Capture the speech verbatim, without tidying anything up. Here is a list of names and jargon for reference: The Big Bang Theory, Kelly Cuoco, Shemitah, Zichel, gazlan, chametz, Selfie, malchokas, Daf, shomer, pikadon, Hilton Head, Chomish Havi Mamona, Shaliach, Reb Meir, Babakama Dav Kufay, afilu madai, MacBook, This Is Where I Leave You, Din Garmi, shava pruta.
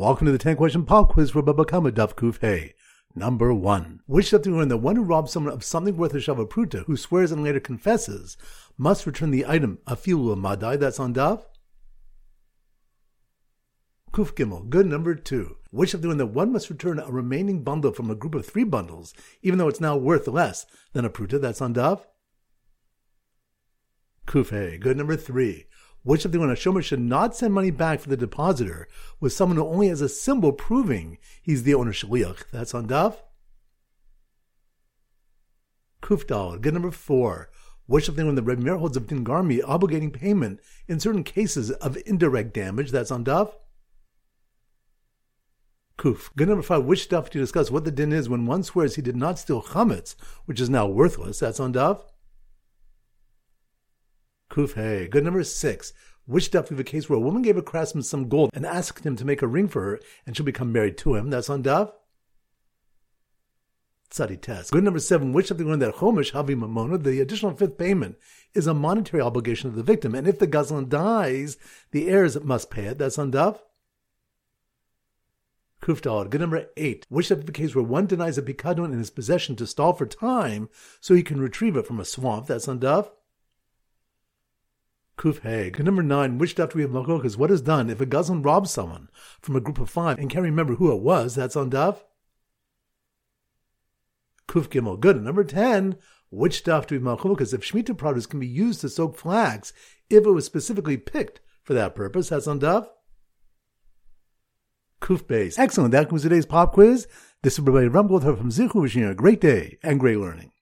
Welcome to the ten question pop quiz for Babakama Dav Kufay. Number one. Which of the one, the one who robs someone of something worth a shava pruta, who swears and later confesses, must return the item afilu madai? That's on Daf. Kuf Gimel. Good. Number two. Which of the one that one must return a remaining bundle from a group of three bundles, even though it's now worth less than a pruta? That's on Daf. Kufay. Good. Number three. Which of the one a shomer should not send money back for the depositor with someone who only has a symbol proving he's the owner Shaliach? That's on Daf. Kufdal. Good. Number four. Which of the one the Reb Meir holds of Din Garmi obligating payment in certain cases of indirect damage? That's on Daf. Kuf. Good. Number five. Which Daf do you discuss what the din is when one swears he did not steal chametz, which is now worthless? That's on Daf. Kuf Hey. Good. Number six. Which Daf we have a case where a woman gave a craftsman some gold and asked him to make a ring for her and she'll become married to him? That's on Daf. Tzadi Test. Good. Number seven. Which of the one that Chomish Havi Mamona, the additional fifth payment, is a monetary obligation of the victim, and if the gazlan dies, the heirs must pay it? That's on Daf. Kufdal. Good. Number eight. Which Daf we have a case where one denies a pikadon in his possession to stall for time so he can retrieve it from a swamp? That's on Daf. Kuf Hey. Good. Number nine. Which Daf do we have malchokas? What is done if a gazlan robs someone from a group of five and can't remember who it was? That's on Daf. Kuf Gimel. Good. And number ten. Which Daf do we have malchokas if Shemitah produce can be used to soak flax if it was specifically picked for that purpose? That's on Daf. Kuf Base. Excellent. That concludes today's pop quiz. This is everybody Rumble with her from Zichel, wishing you a great day and great learning.